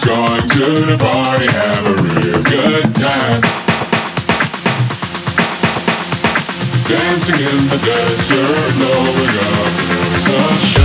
Just going to the party, have a real good time. Dancing in the desert, blowing up sunshine.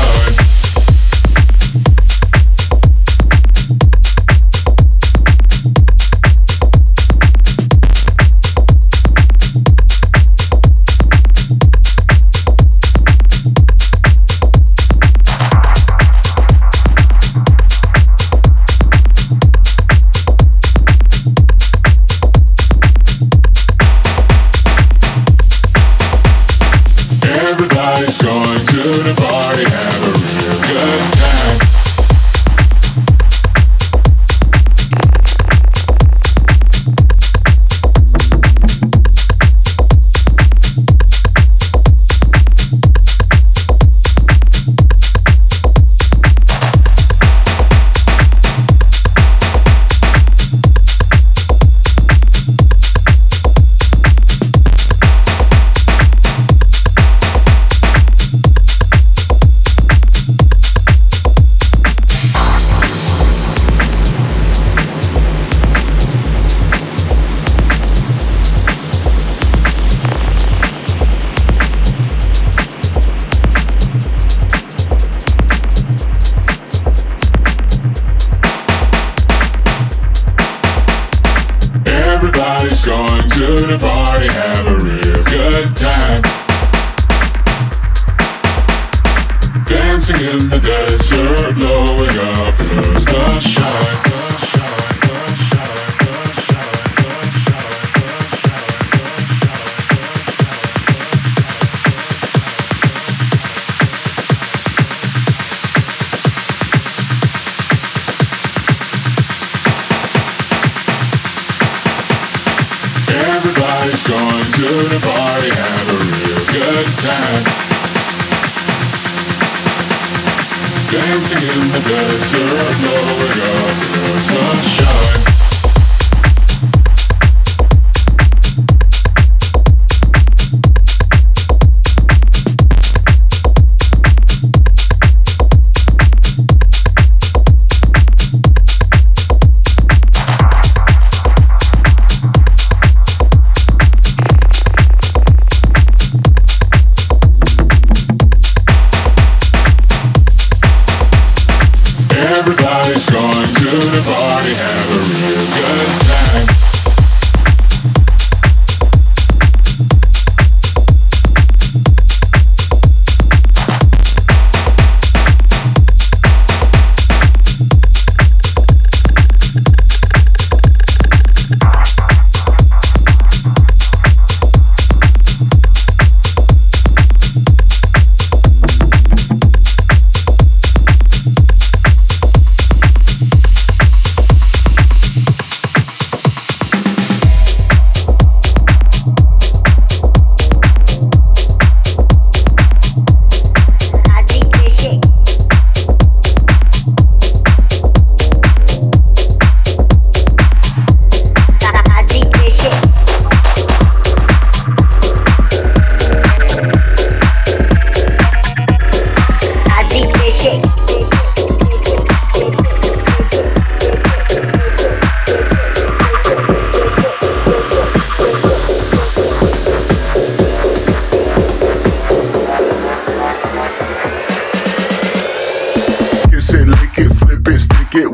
Flip it, stick it,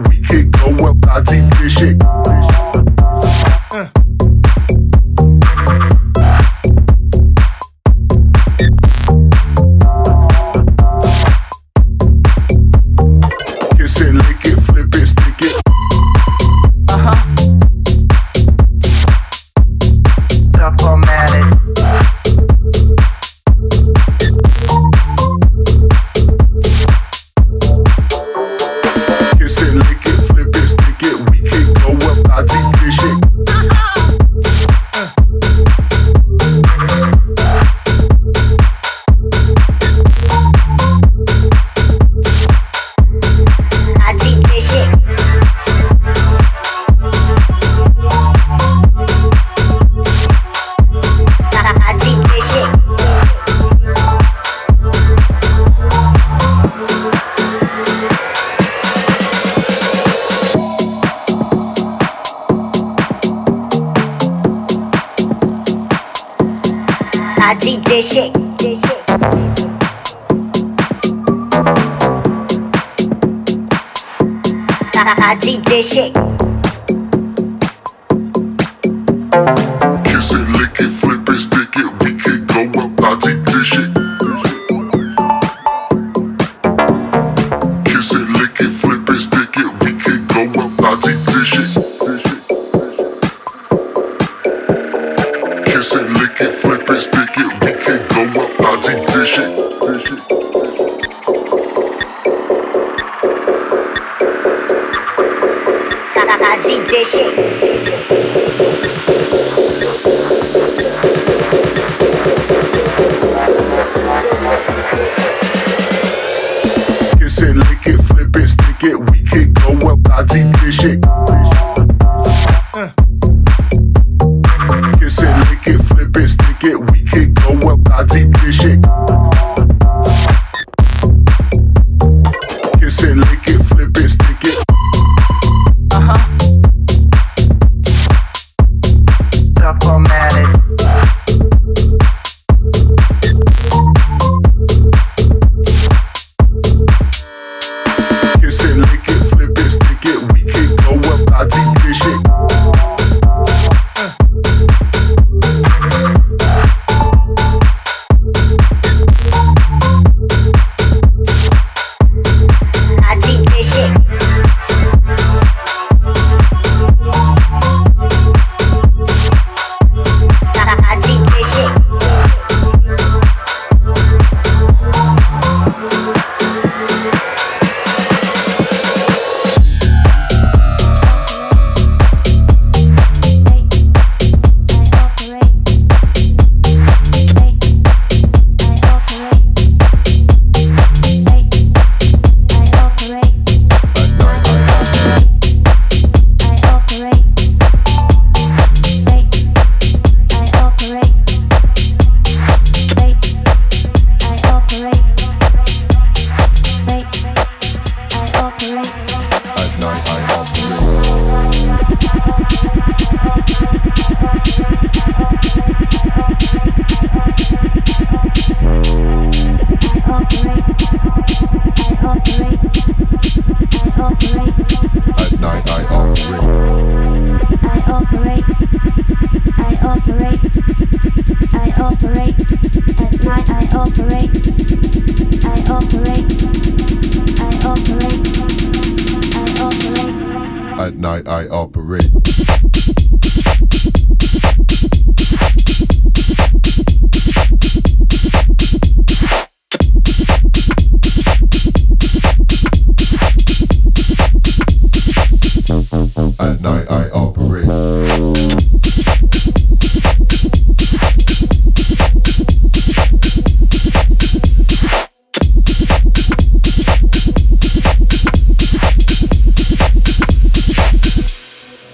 we can go up. deep this shit. I deep this shit. Kiss it, lick it, flip it, stick it. We can go up. I deep this shit. Kiss it, lick it, flip it, stick it. We can go up. I deep this shit. Kiss it, lick it, flip it, stick it. We can go up. I deep this shit. Deep this shit. Kiss it, lick it, flip it, stick it. We can go up. I deep this shit. Kiss it, lick it, flip it, stick it. We can go up. I deep this shit. Kiss it, lick it, flip it, stick it. Kiss it, lick it, flip it, stick it. We can go up. I deep this shit. I deep this shit. I deep this shit.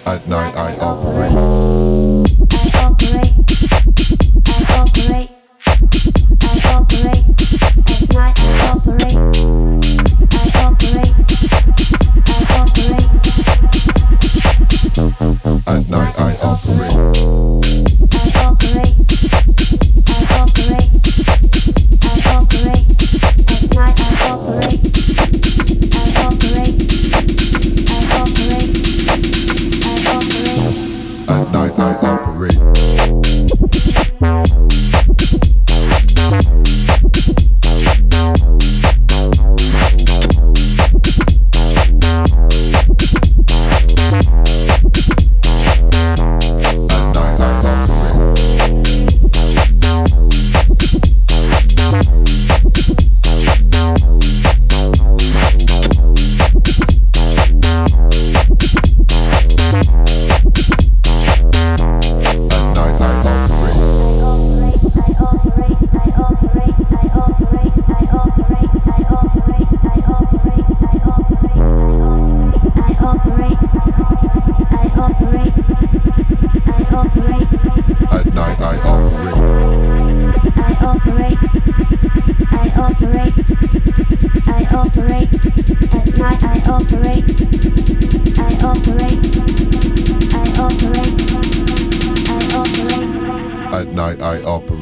At night I operate. At night I operate. At night I operate. I operate. I operate. I operate. At night I operate. I operate. I operate. At night I operate. I operate. I operate. I operate. At night I operate. I operate. I operate. At night I operate. At night I operate.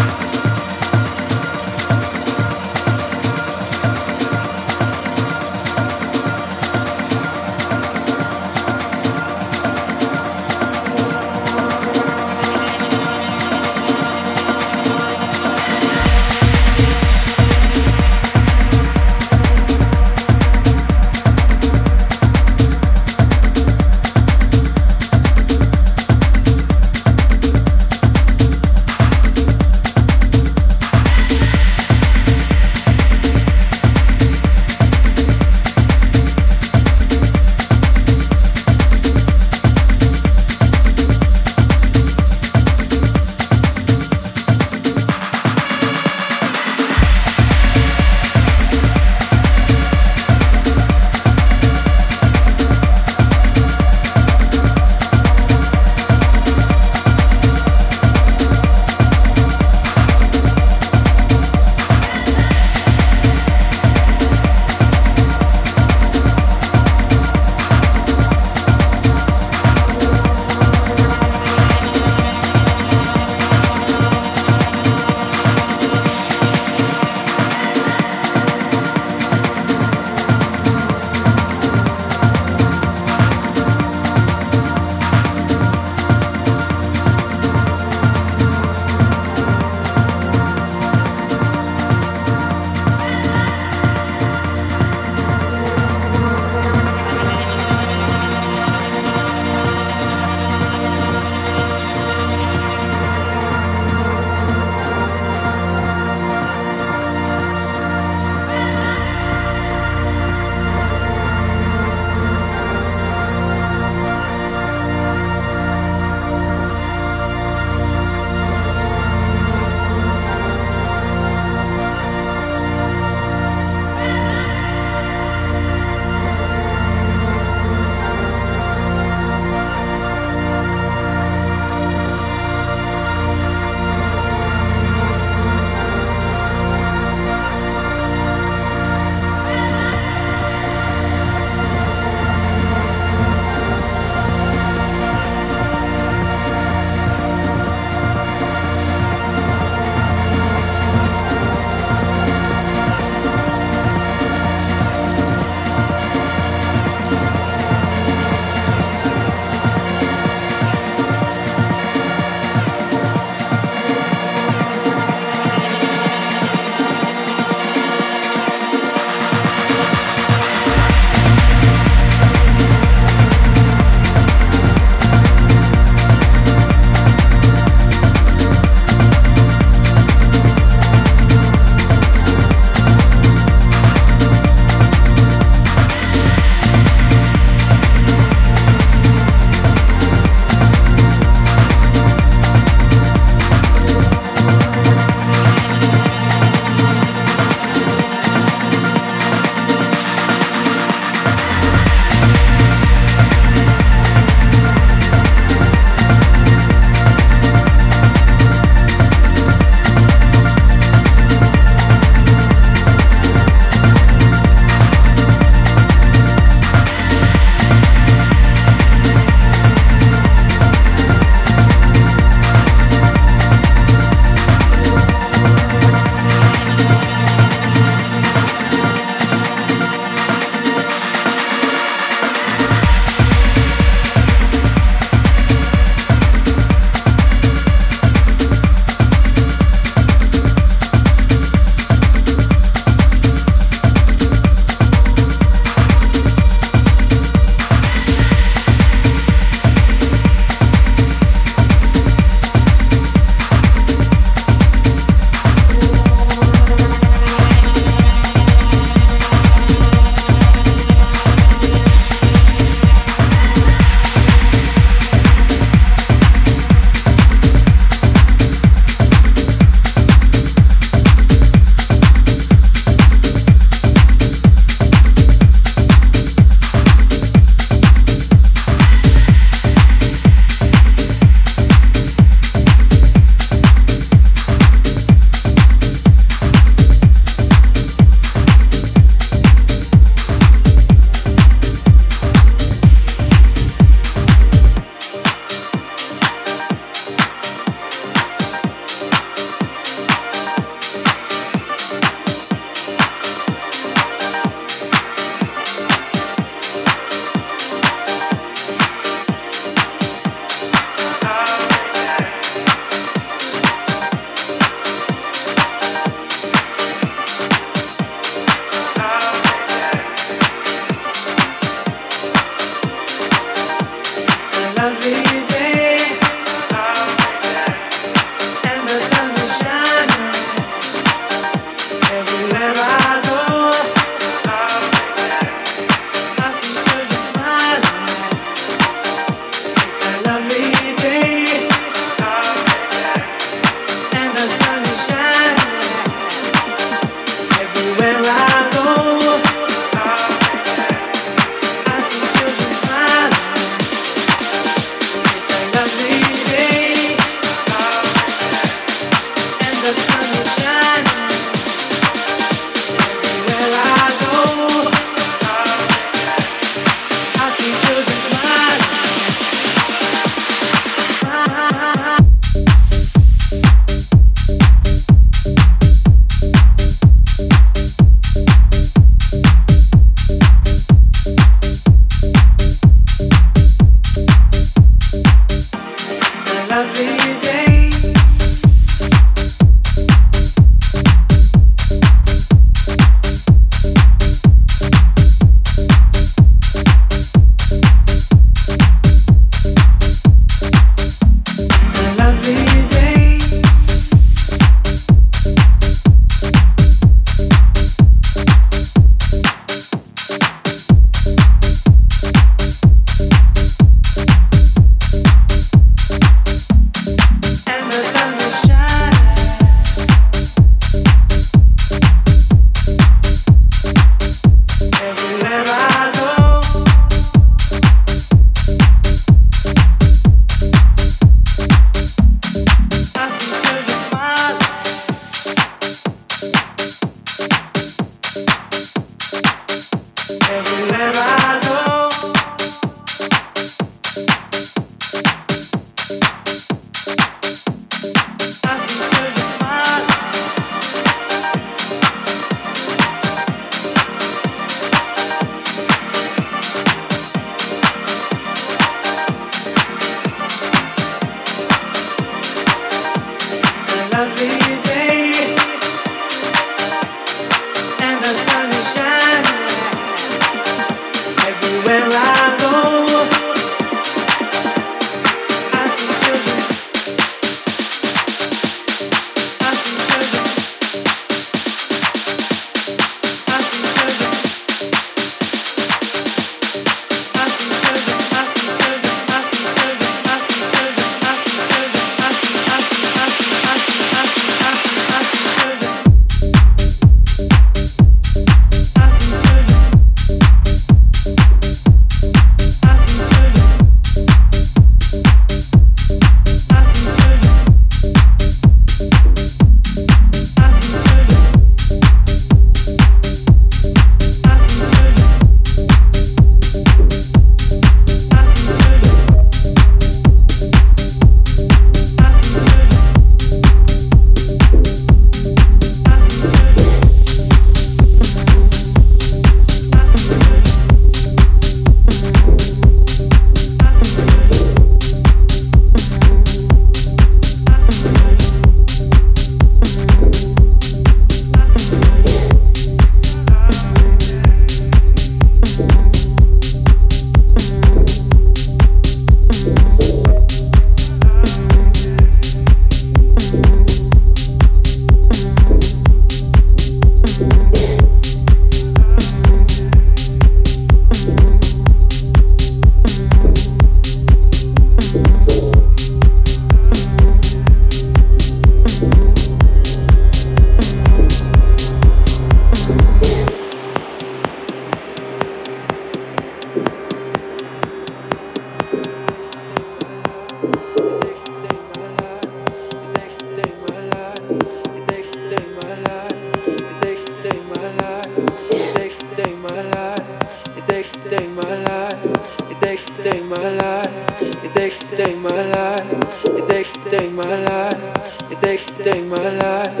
take my life,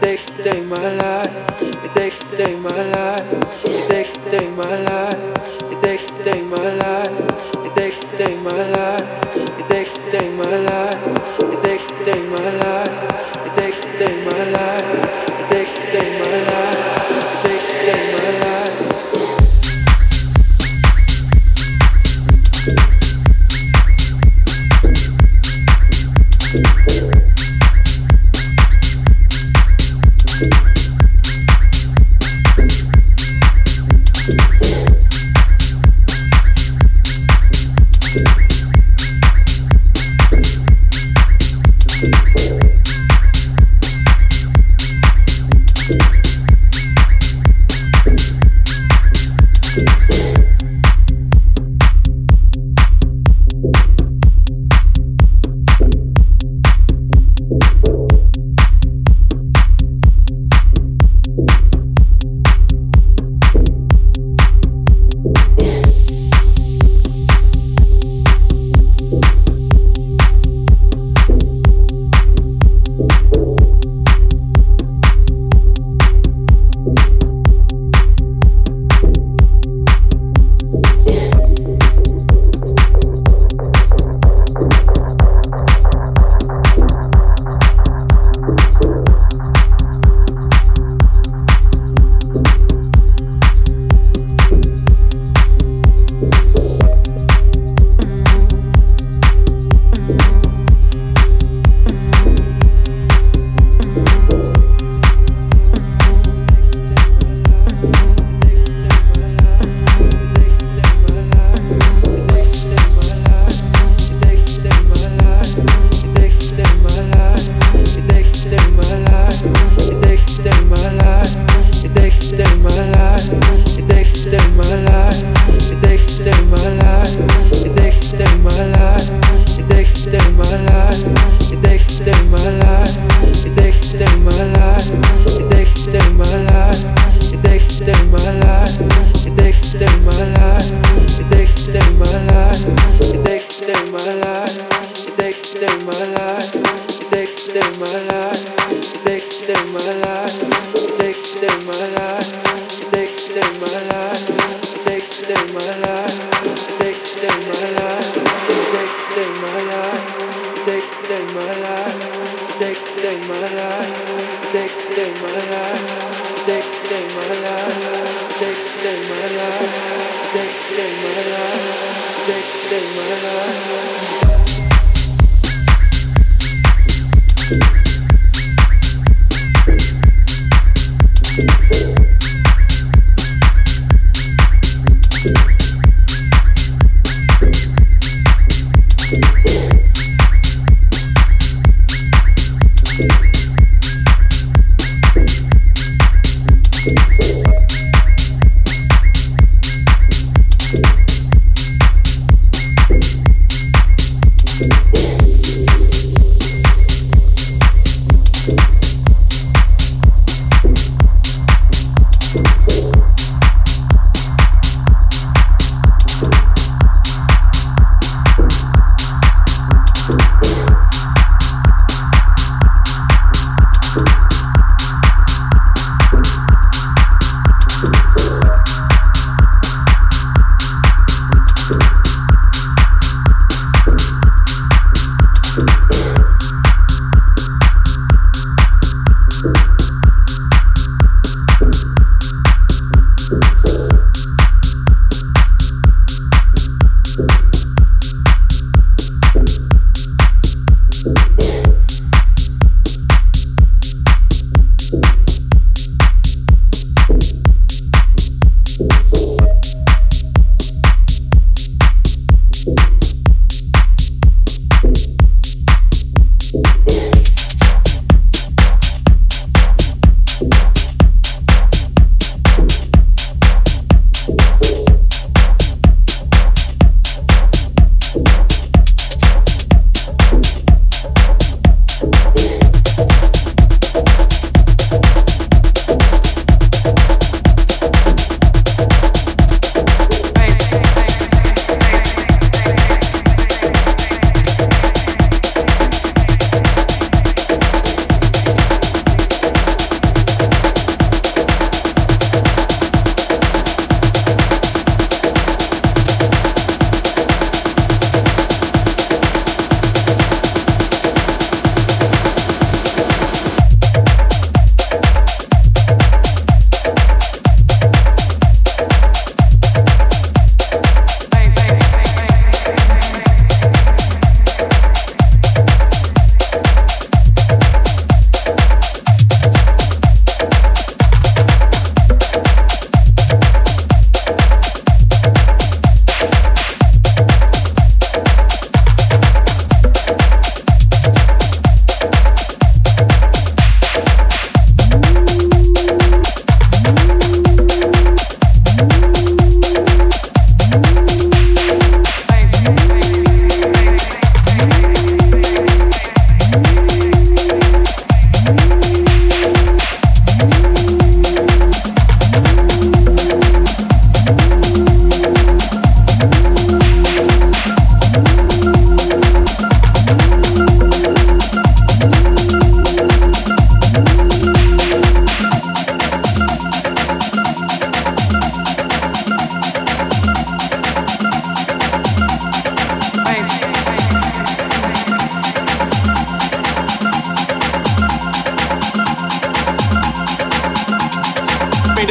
take my life, take my life, take my life, take my life, take my life, take my life, take my life, take my life, take my life, take my life.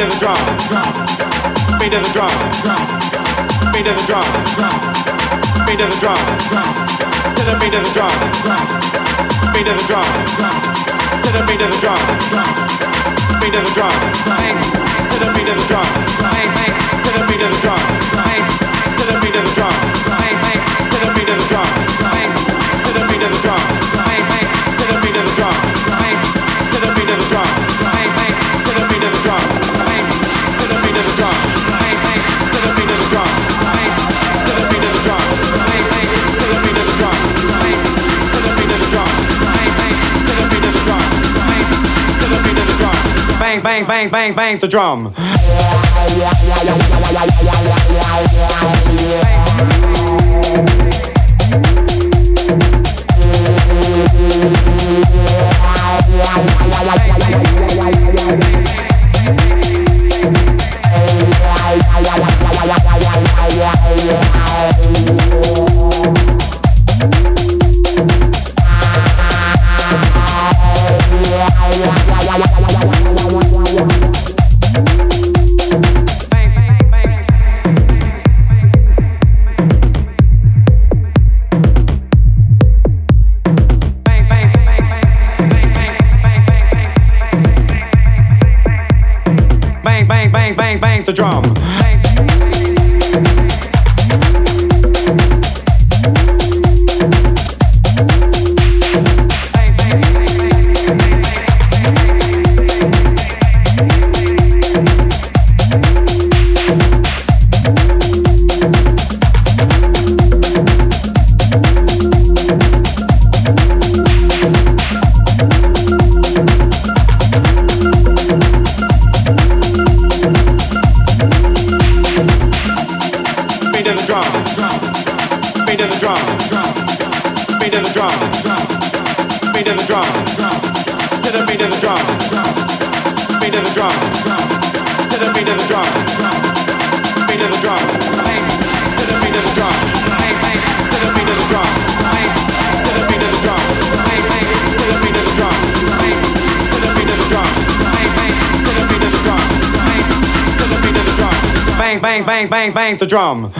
beat of the drum, beat of the drum, beat of the drum, beat of the drum, to the beat of the drum, beat of the drum, to the beat of the drum, beat of the drum, to the beat of the drum, to the beat of the drum, to the beat of the drum, to the beat of the drum, to the beat of the drum, to the beat of the drum, to the beat of the drum, to the beat of the drum, to the beat of the drum, to the beat of the drum, to the beat of the drum, to the beat of the drum, to the beat of the drum, to the beat of the drum, to the beat of the drum, bang bang bang bang bang the drum. The drum. Bang, bang, bang, bang the drum.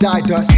Stardust.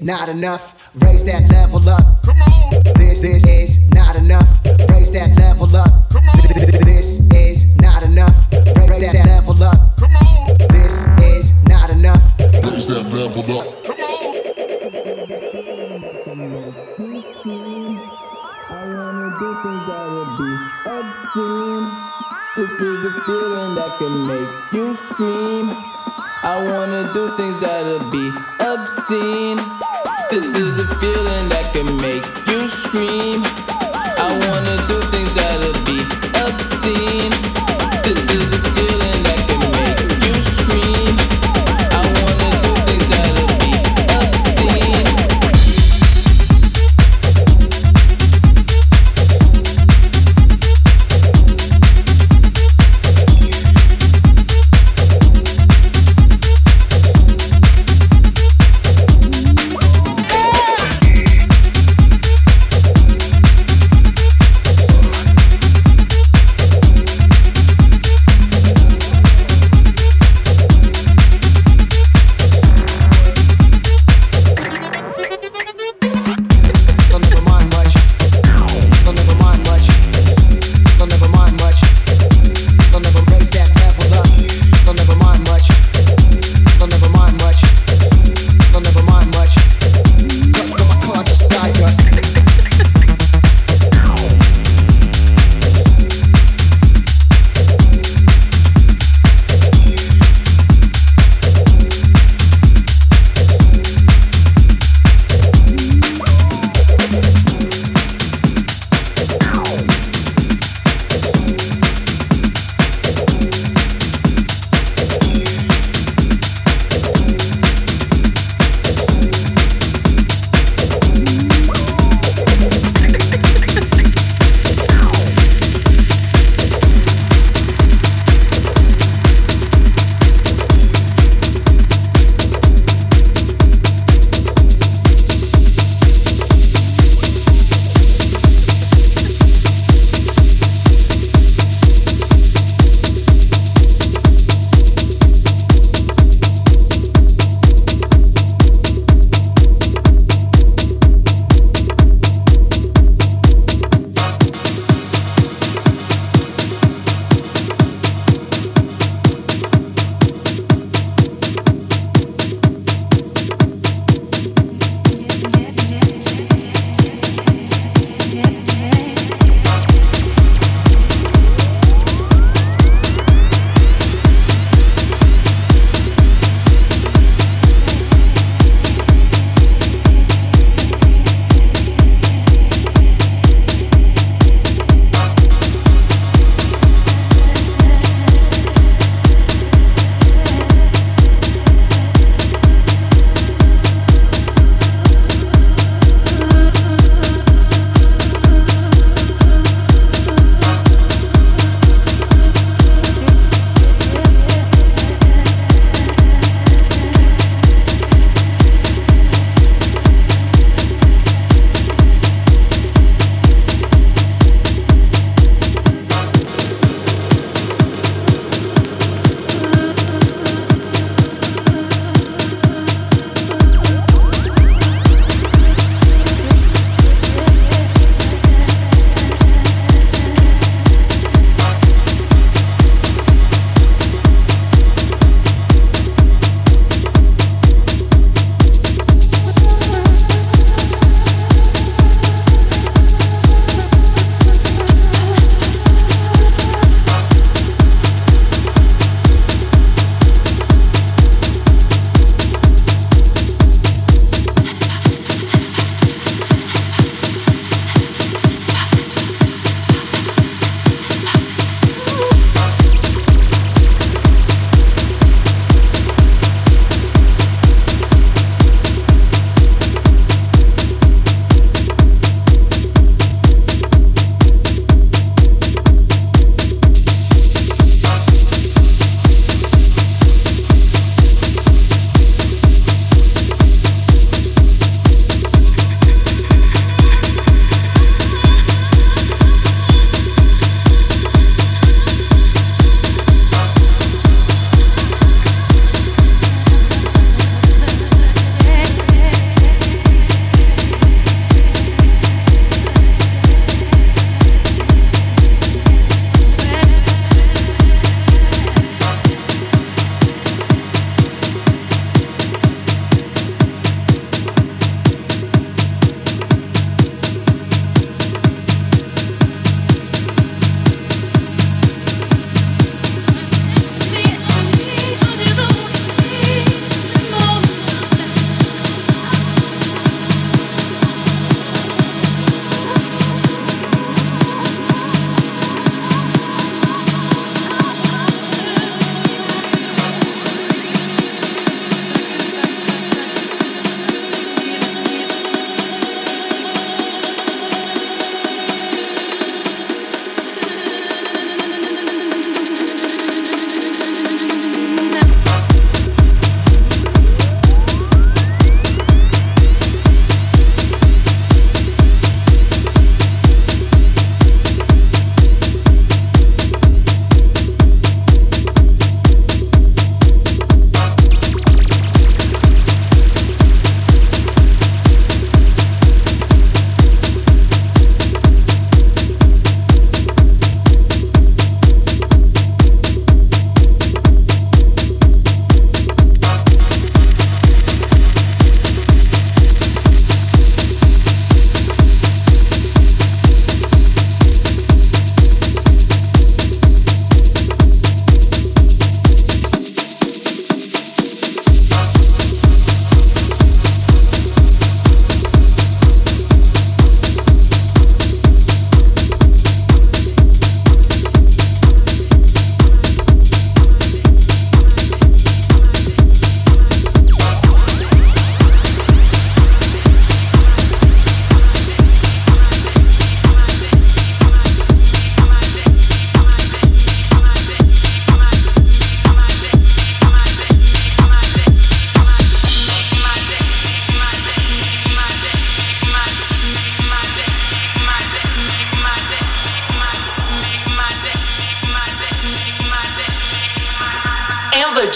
Not enough, raise that level up. Come on. This is not enough, raise that level up. Come on. This is not enough, raise that level up. Come on. This is not enough, raise that level up. Come on. I wanna do things that would be obscene. This is a feeling that can make you scream. I wanna do things that'll be obscene. This is a feeling that can make you scream. I wanna do things that'll be obscene. This is a feeling that can make you scream. I wanna do things that'll be obscene.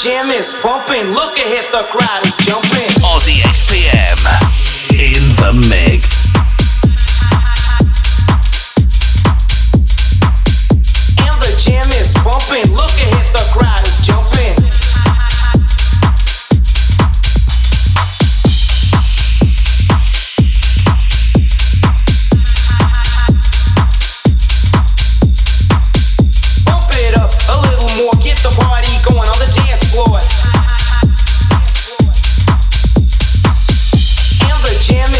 jam is pumping. Look ahead, the crowd is jumping. Aussie XPM in the mix. And the jam is pumping. Look ahead, the crowd is jumping. Jam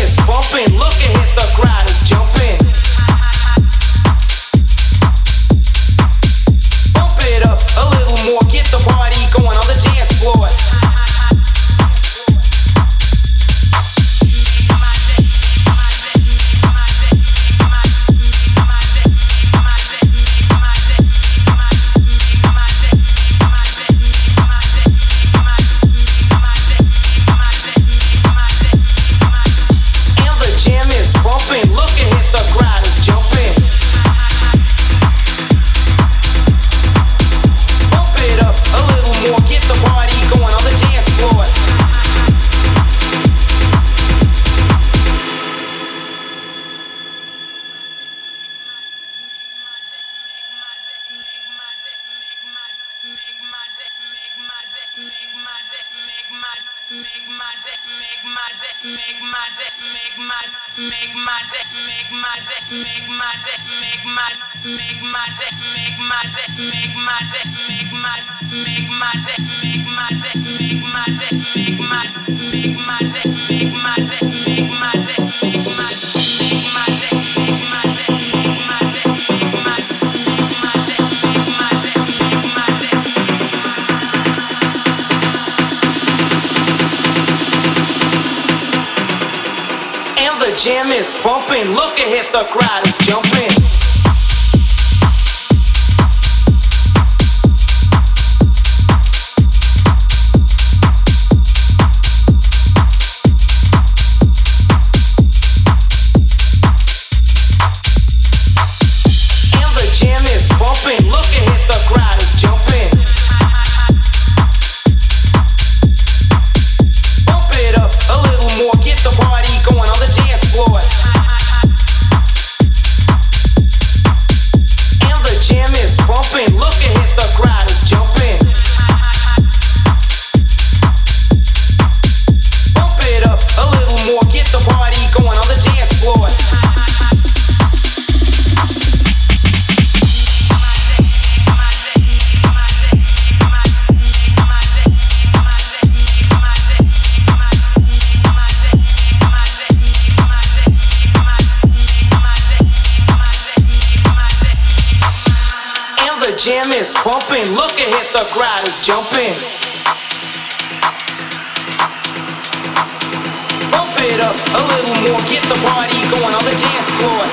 is bumping, look ahead, the crowd is jumping. And the jam is bumping, look ahead, the crowd is jumping. Bump it up a little more, get the party going on the dance floor. And the jam is bumping. Look ahead, the crowd is jumping. Bump it up a little more. Get the party going on the dance floor. Jam is pumping, look ahead, the crowd is jumping. Bump it up a little more, get the party going on the dance floor.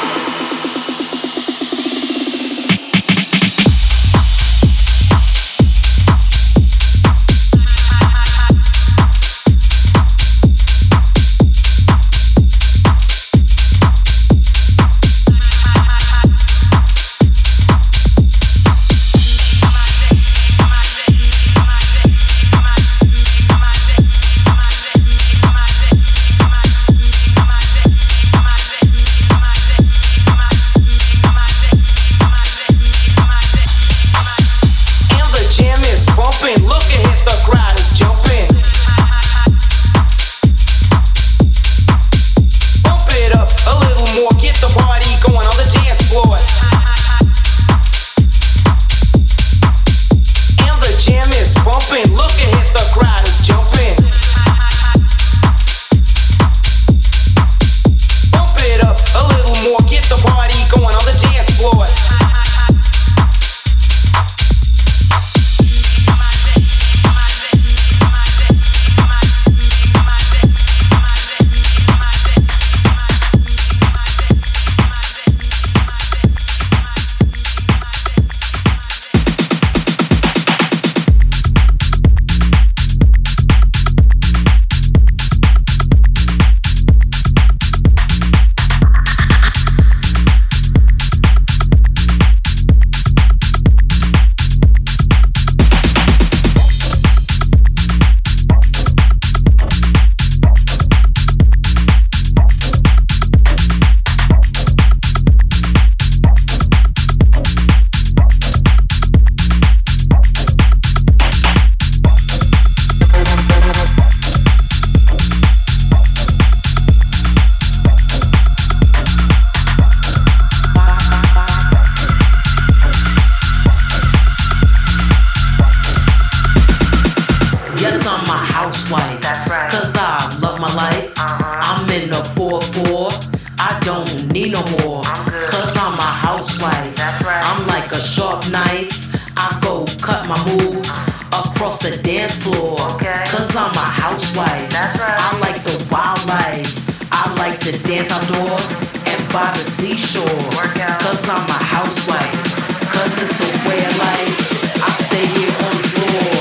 dance floor, okay. Cause I'm a housewife. That's right. I like the wildlife. I like to dance outdoors and by the seashore. Workout. Cause I'm a housewife. Cause it's a way of life. I stay here on the floor.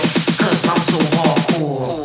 Cause I'm so hardcore.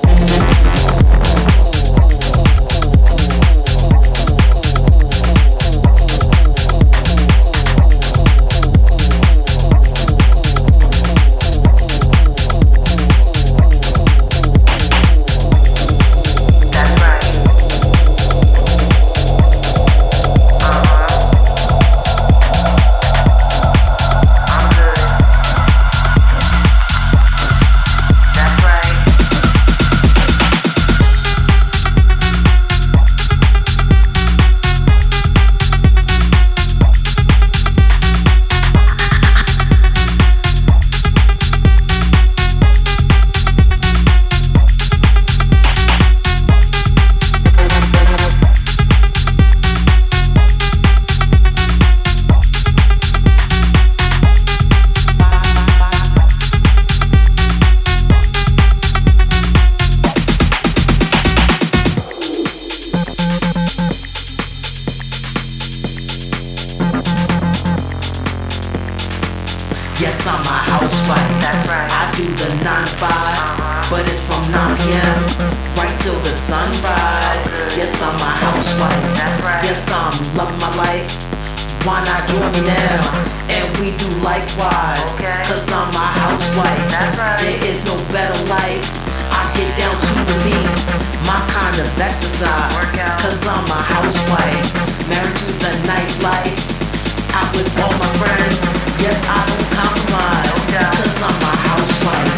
Yes, I'm a housewife. That's right. I do the 9 to 5, but it's from 9 p.m. right till the sunrise. Yes, I'm a housewife. That's right. Yes, I'm loving my life. Why not join me now? And we do likewise. Okay. Cause I'm a housewife. That's right. There is no better life. I get down to the beat, my kind of exercise. Workout. Cause I'm a housewife, married to the nightlife. I'm with all my friends. Yes, I don't compromise. Cause I'm a housewife.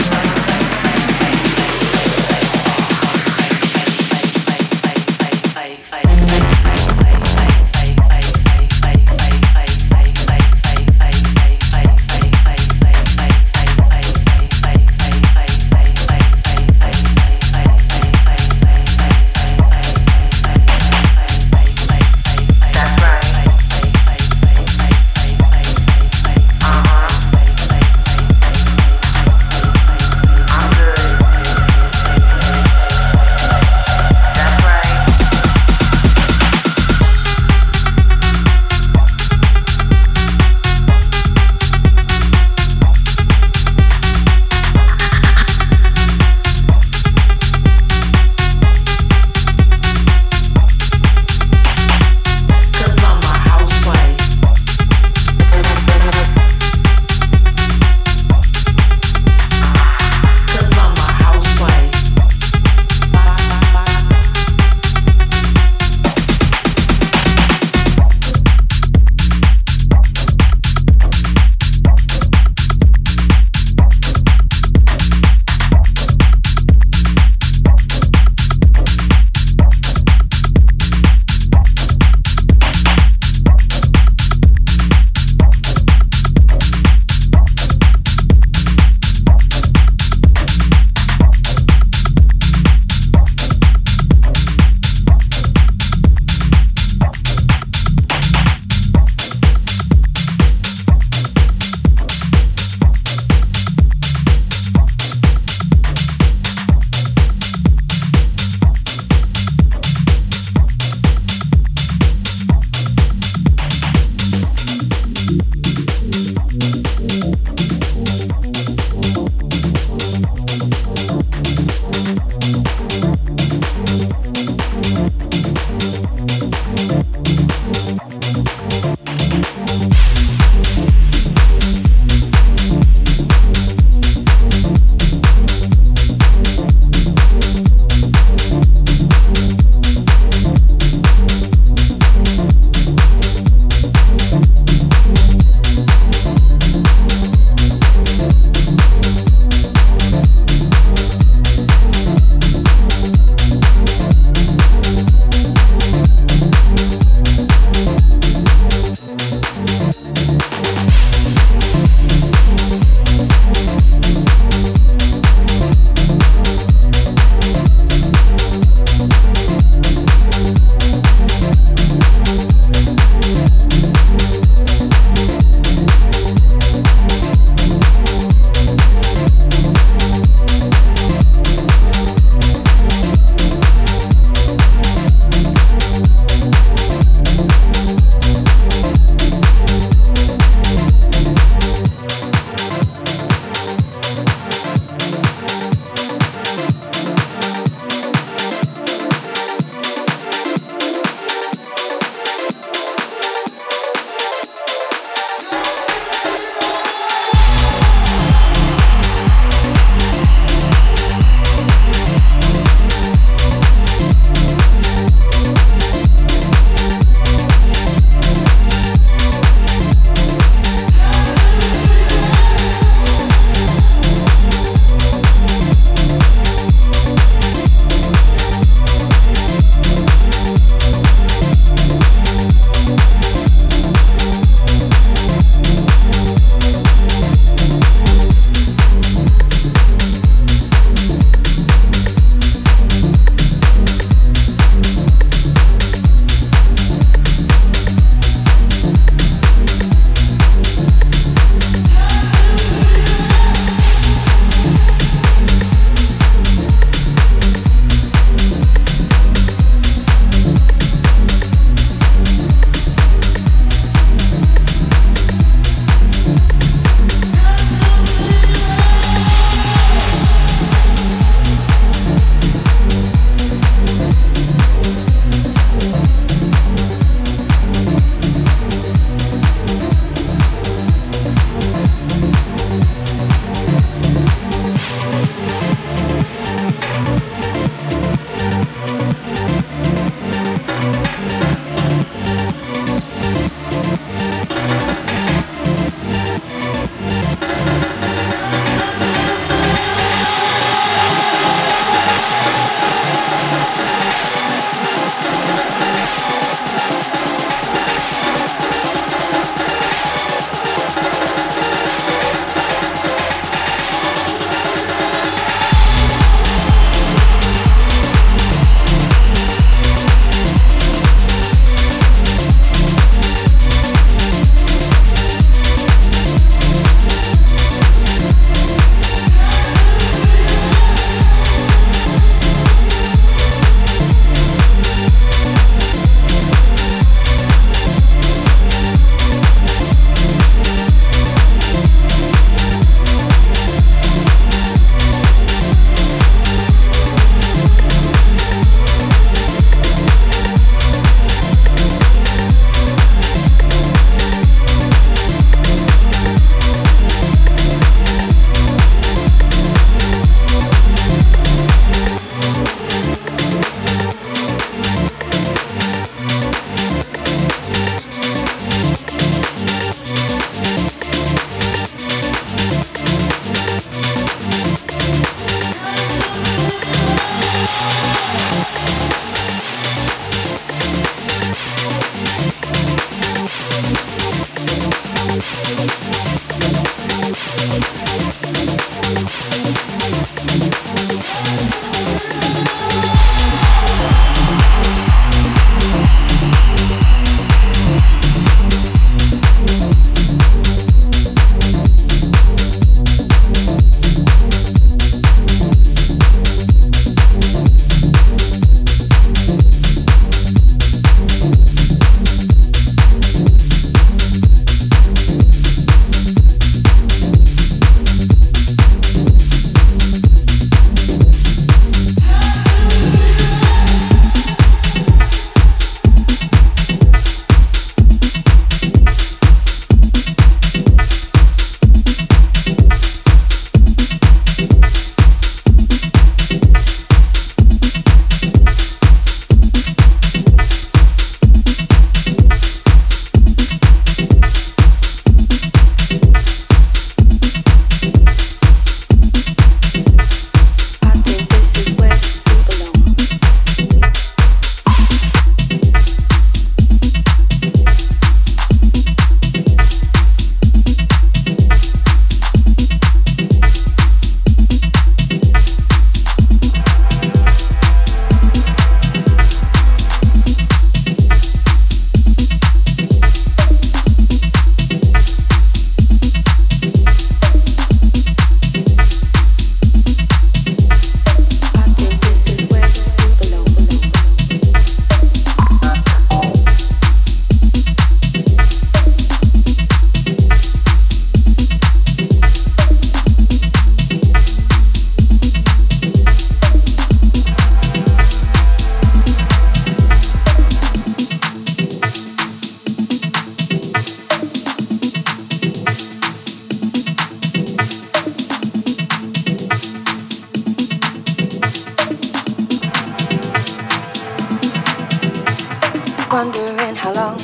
wondering how long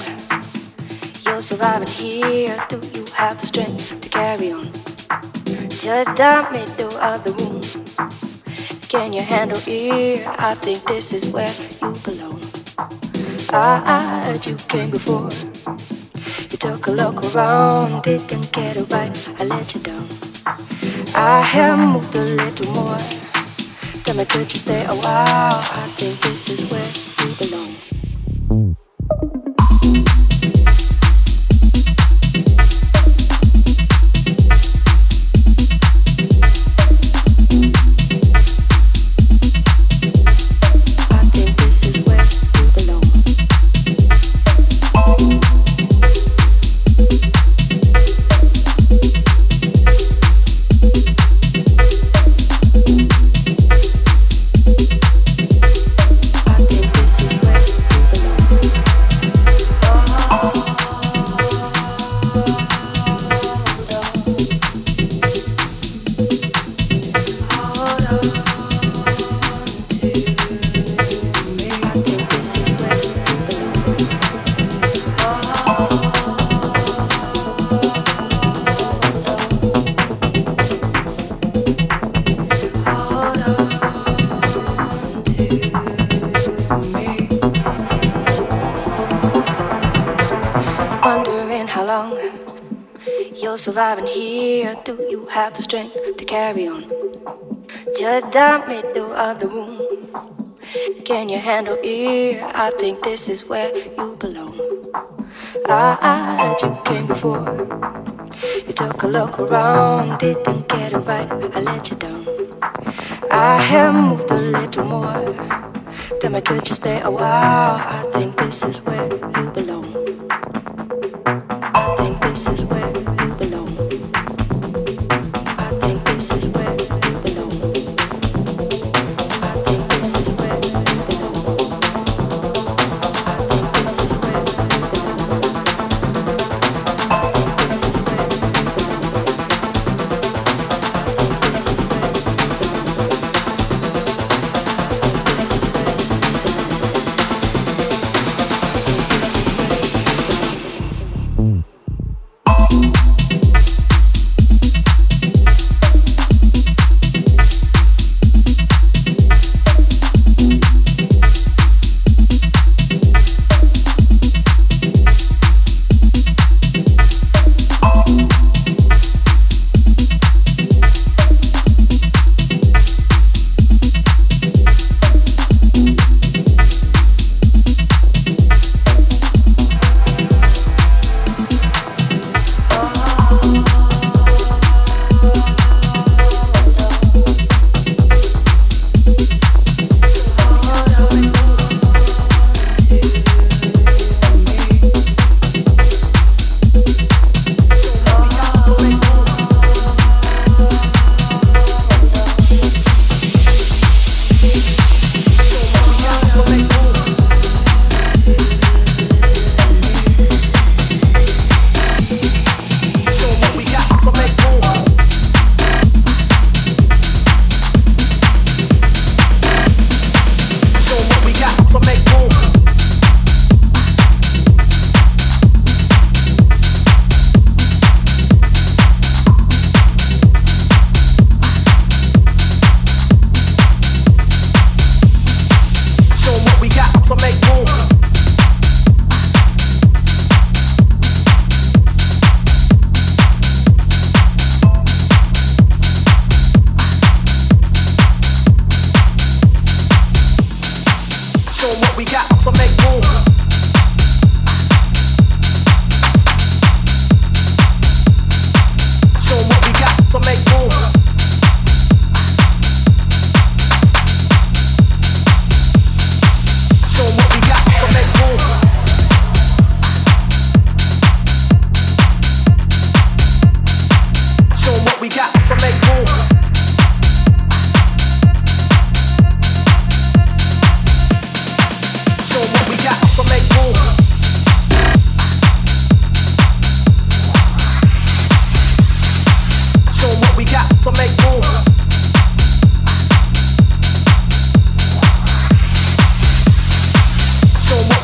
you're surviving here. Do you have the strength to carry on to the middle of the room? Can you handle it? I think this is where you belong. I heard you came before. You took a look around, didn't get it right, I let you down. I have moved a little more. Tell me, could you stay a while? I think this is where you belong. You're surviving here. Do you have the strength to carry on to the middle of the room? Can you handle it? I think this is where you belong. I heard you came before. You took a look around, didn't get it right, I let you down. I have moved a little more. Tell me, could you stay a while? I think this is where you belong. I think this is where you belong. I think this is where you belong. I think this is where you belong. I think this is where you belong. I think this is where you belong. I think this is where you belong.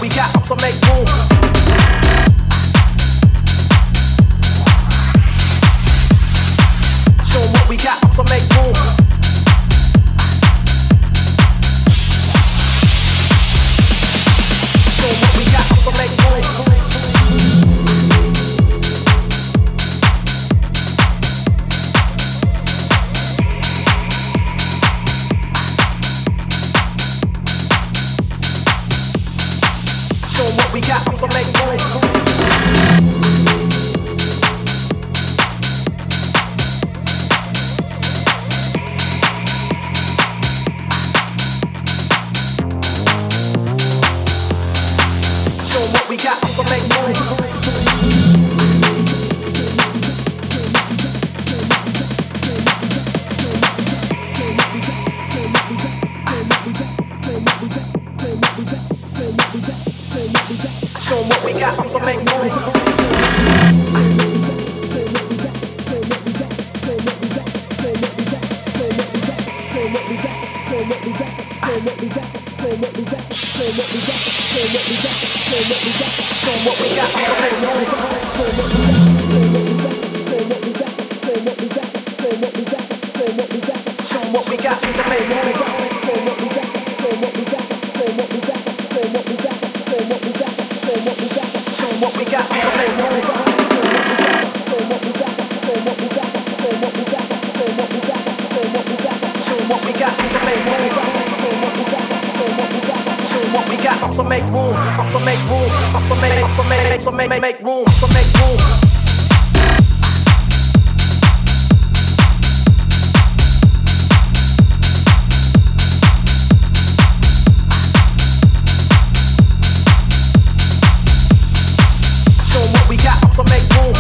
we got to make room. We got to make room. So what we got to make room. So what we got to make room. We got to make noise. So what we got to make noise. So what we got, so make room, so make room, so make, so make, so make, make room, so make room. So what we got, so make room.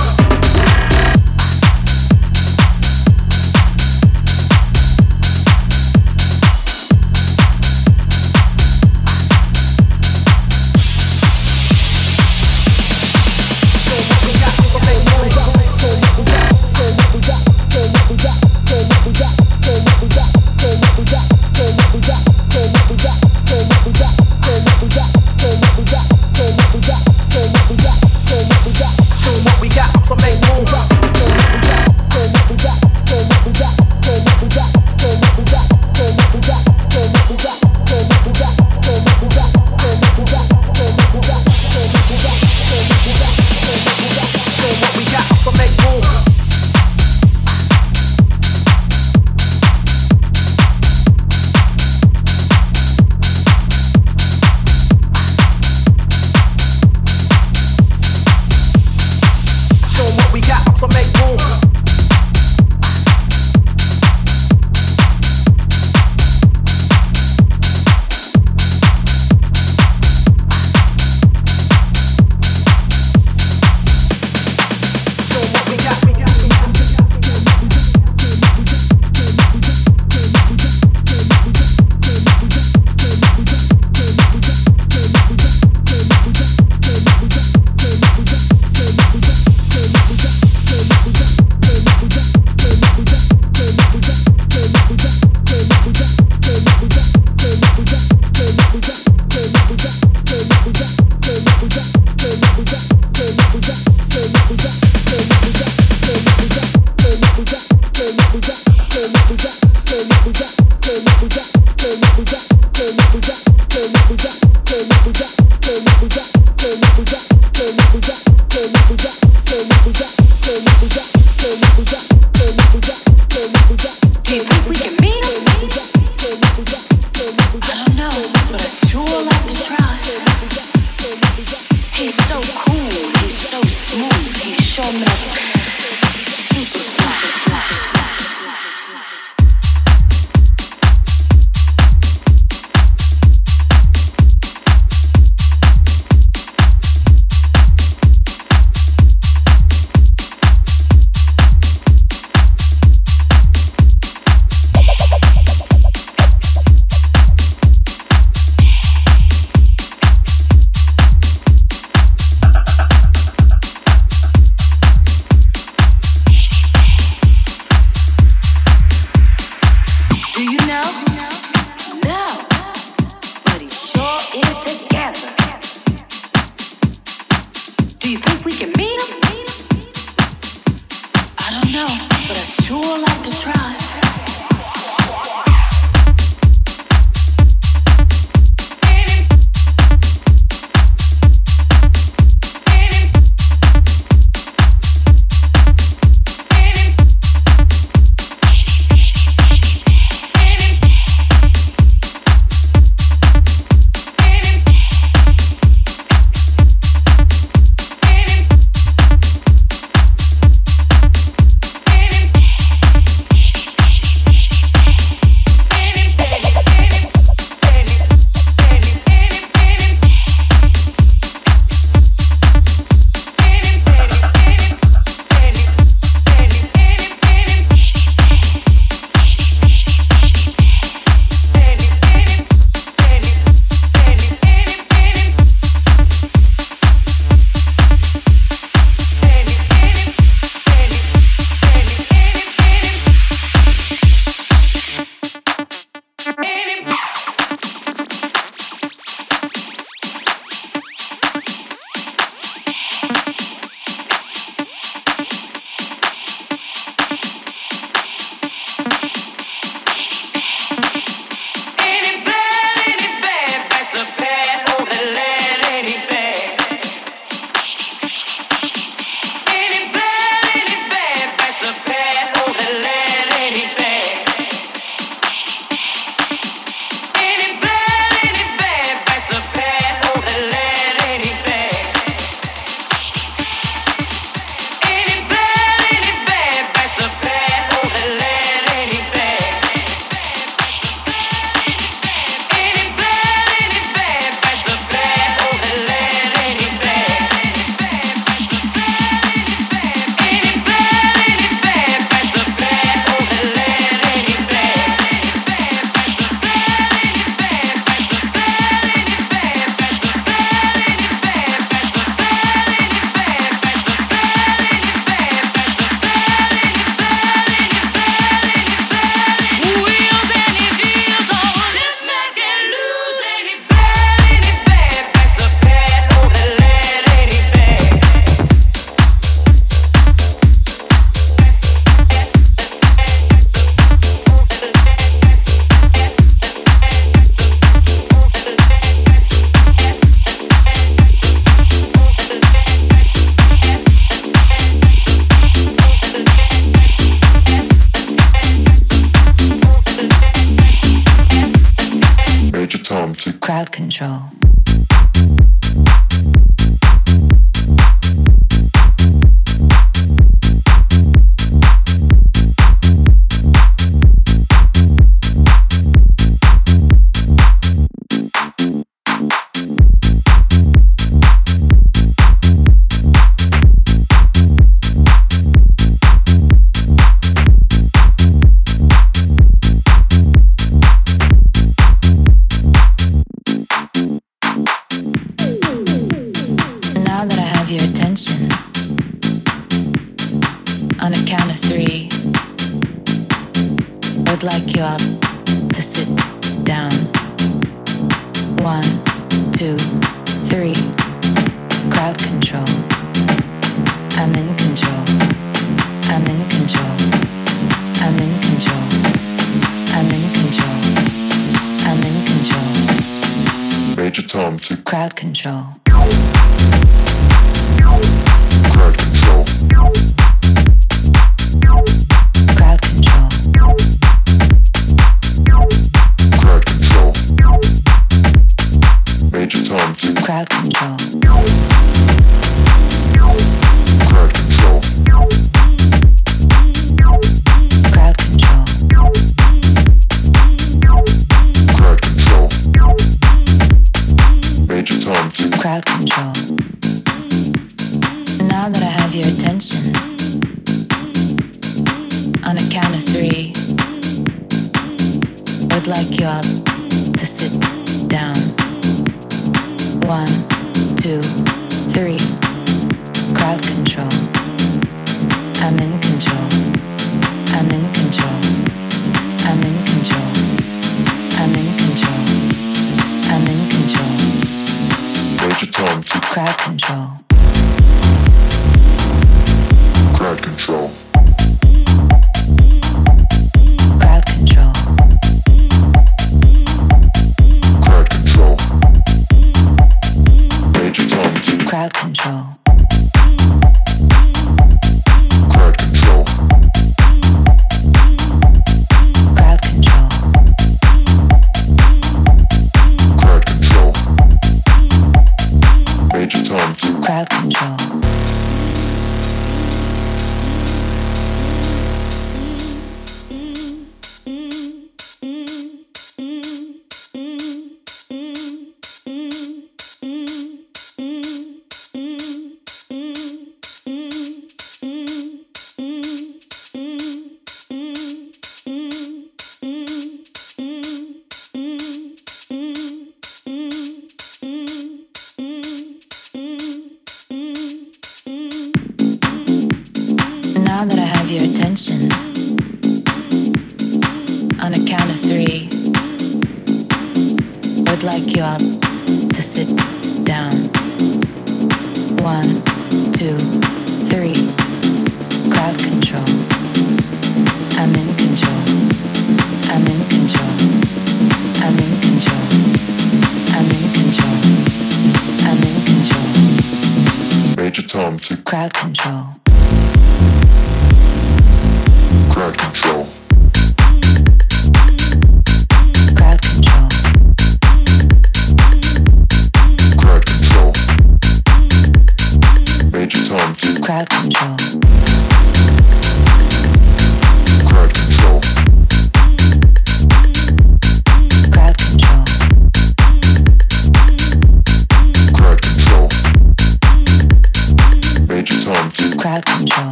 control.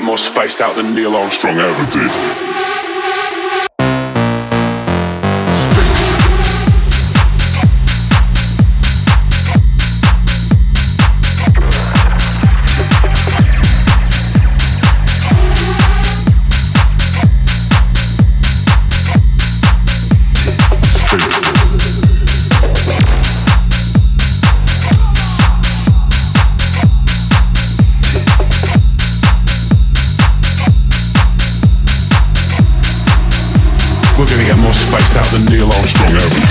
get more spaced out than Neil Armstrong ever did. Spaced out than Neil Armstrong ever did.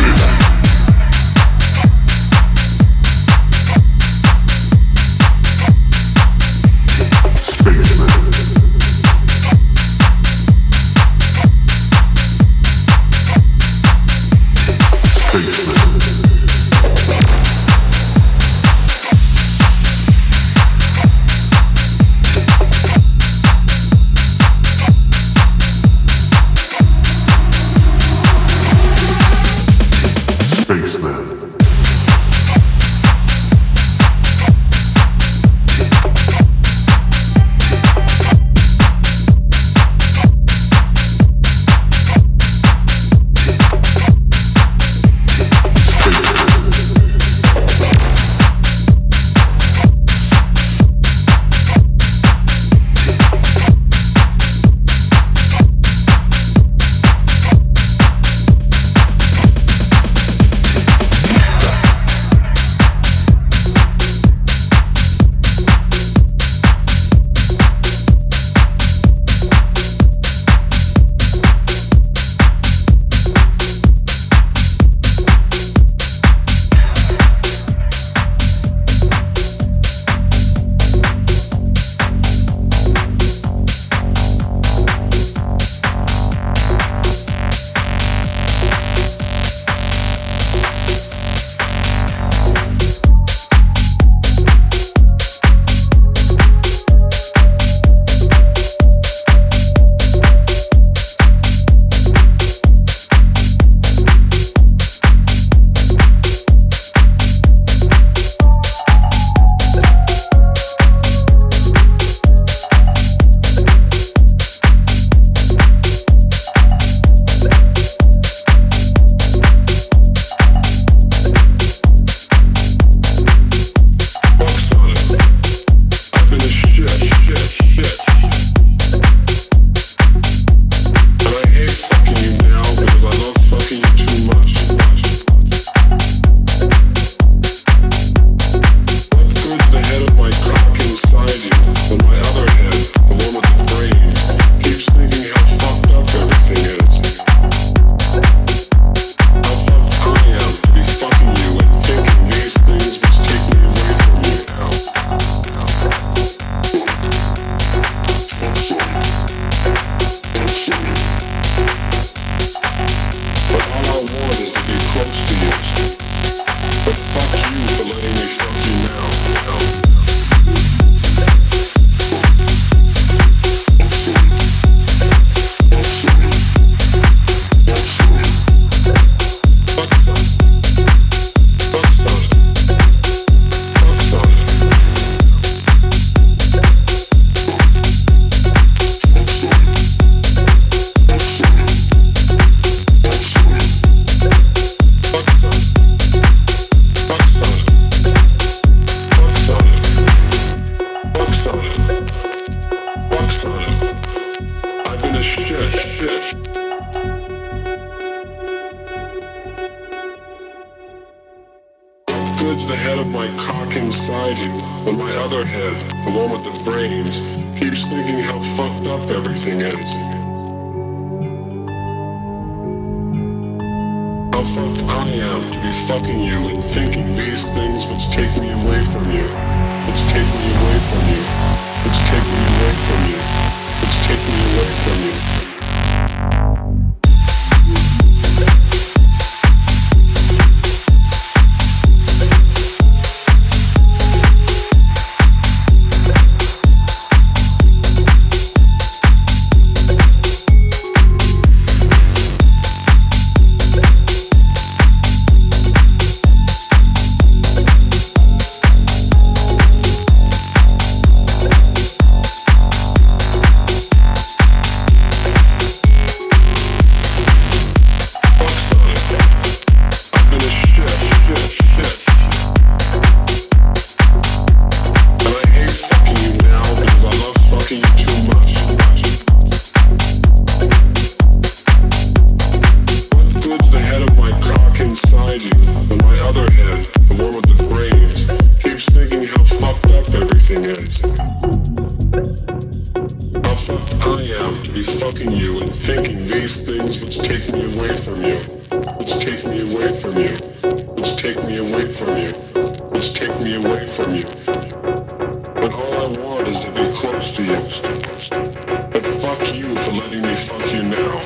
me away from you. But all I want is to be close to you. But fuck you for letting me fuck you now.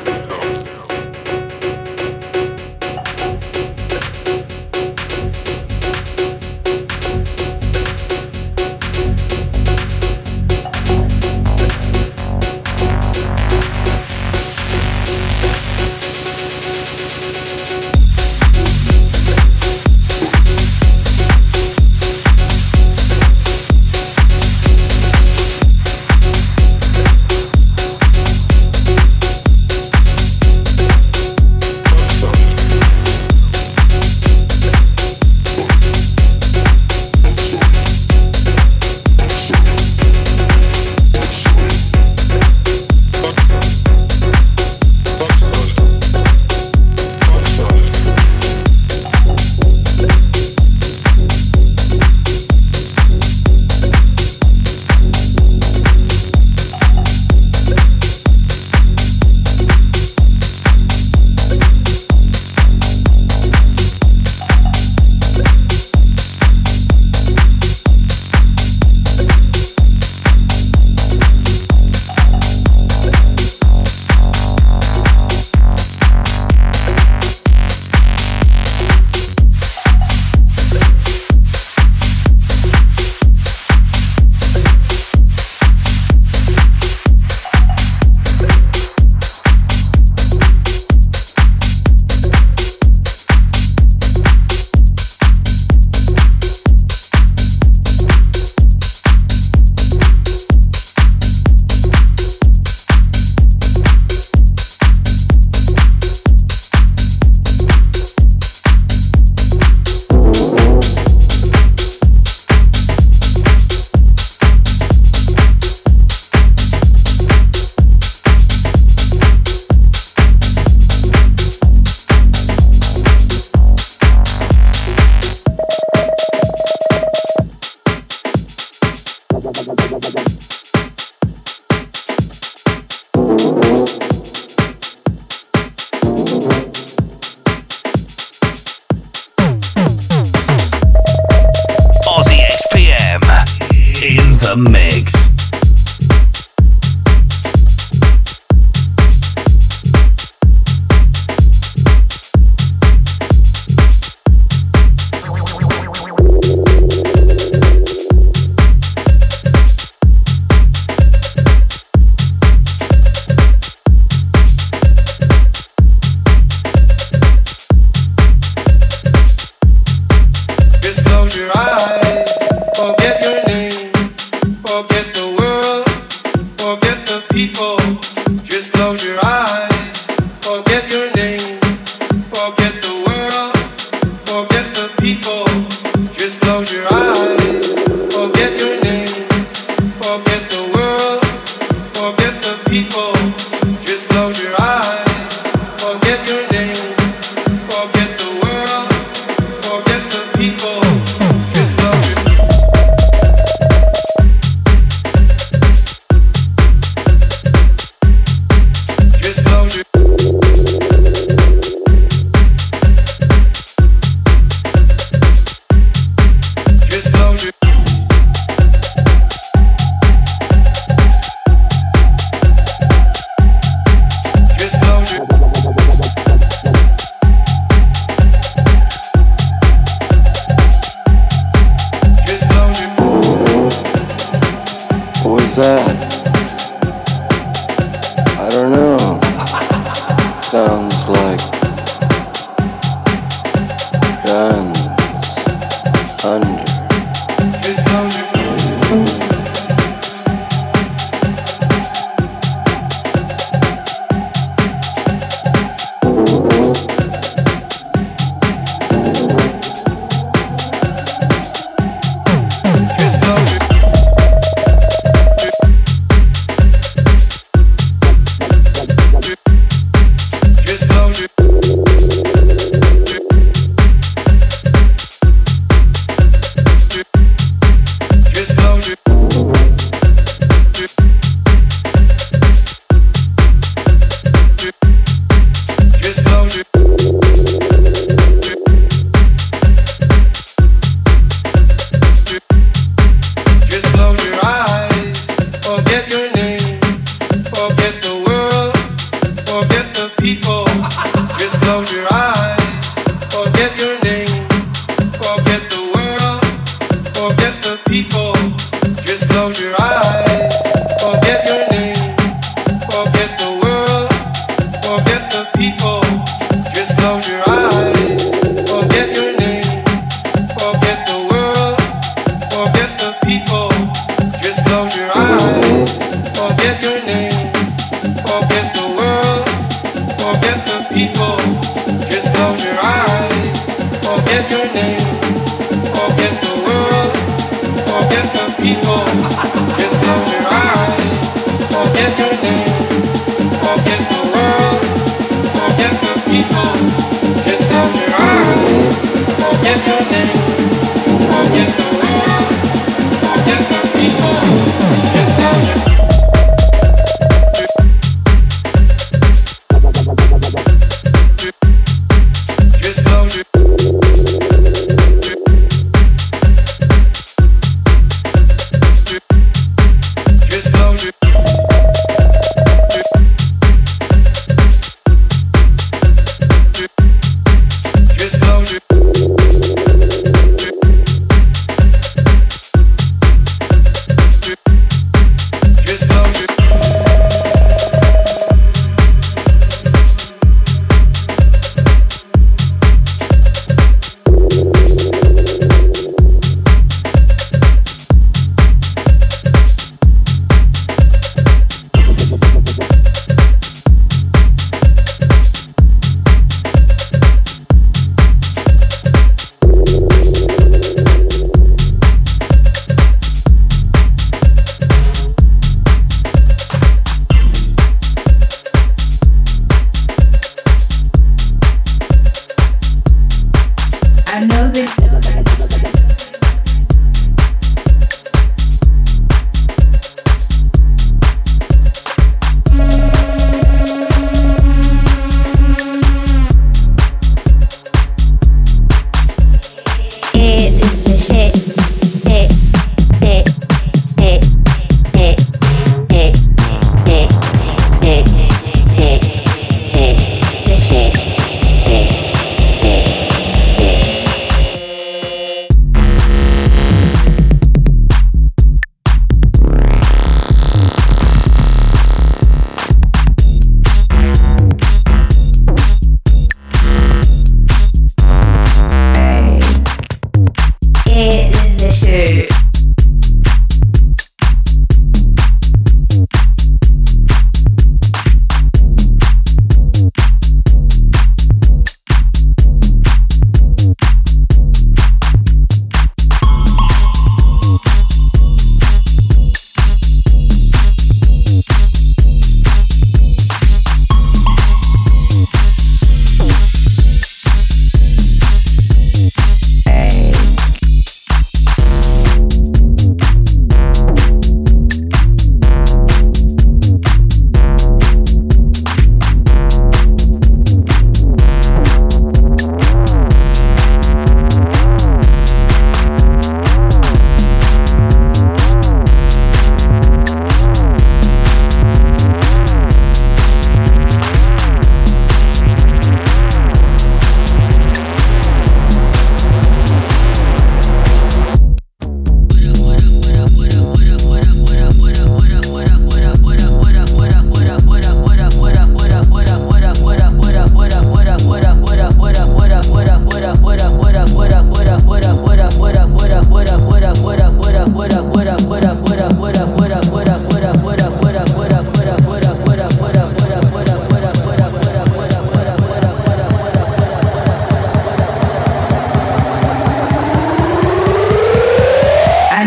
Shoot.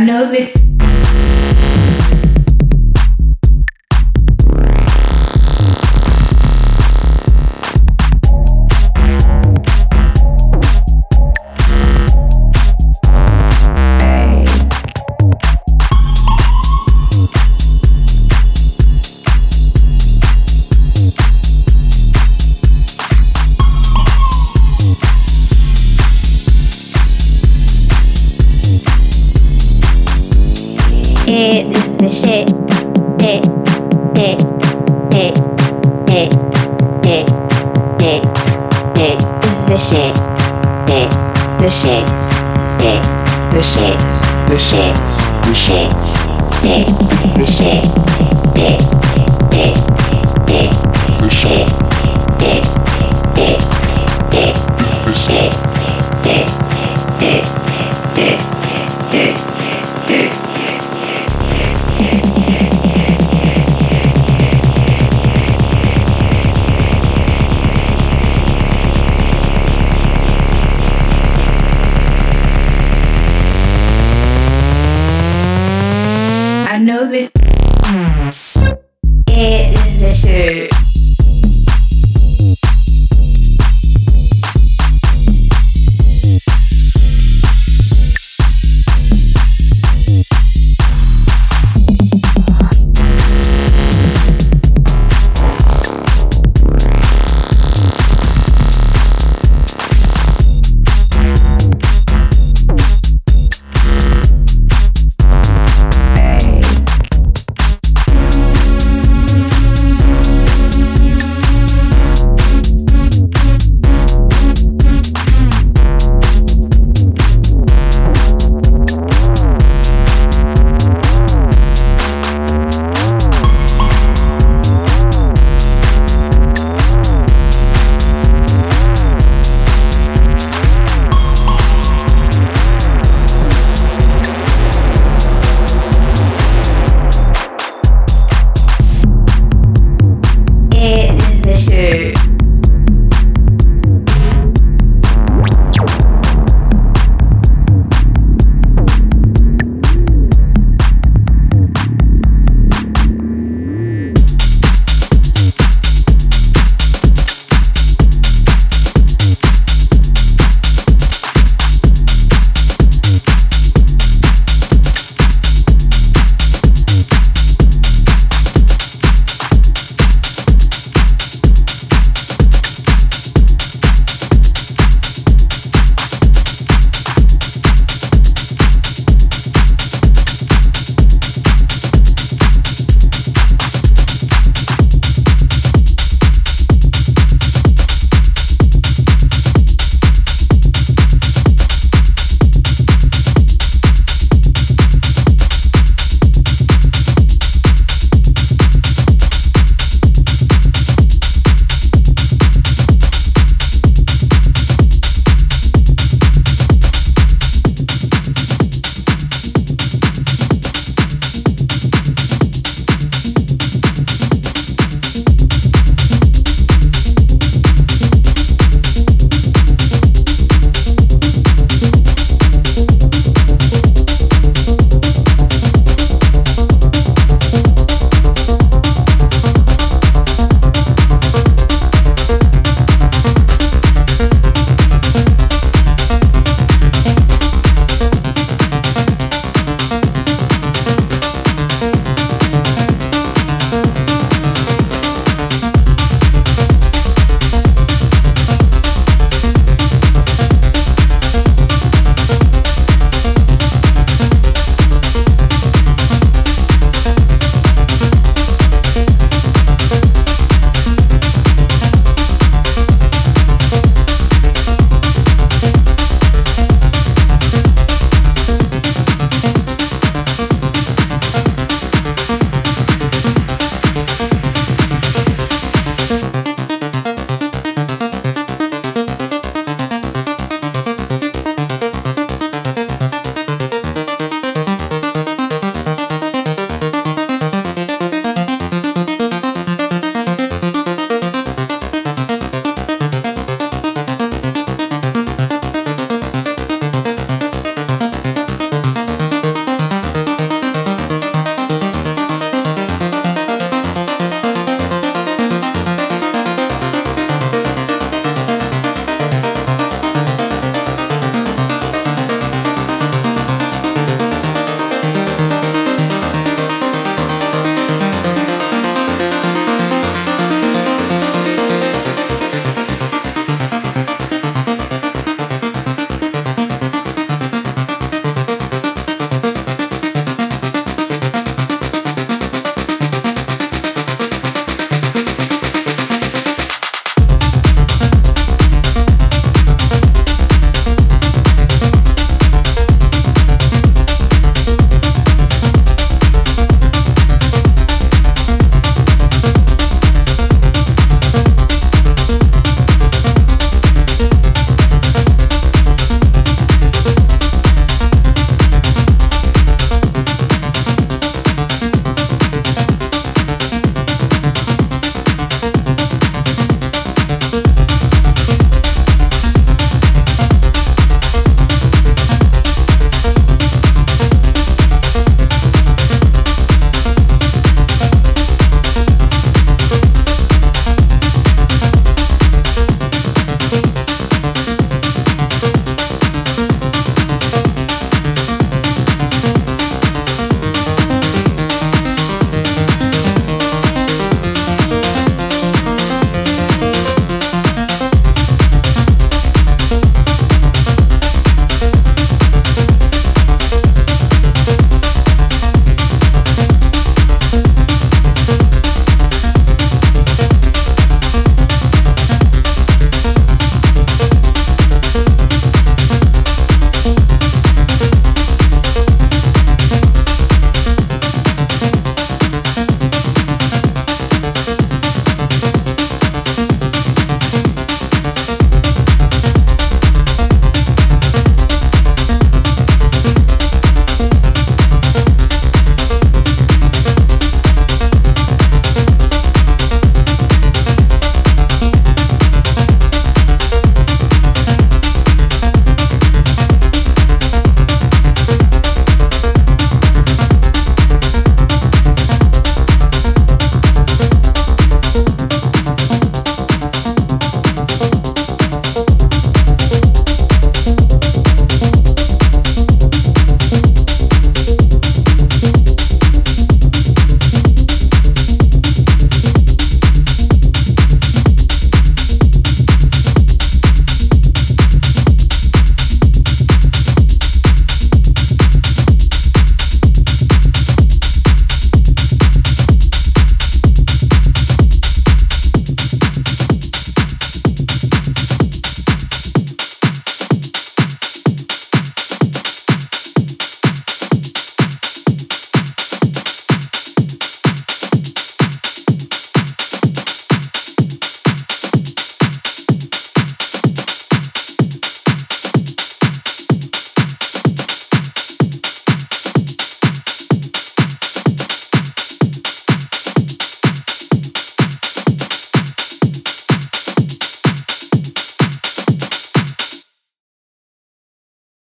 Know that it is the show.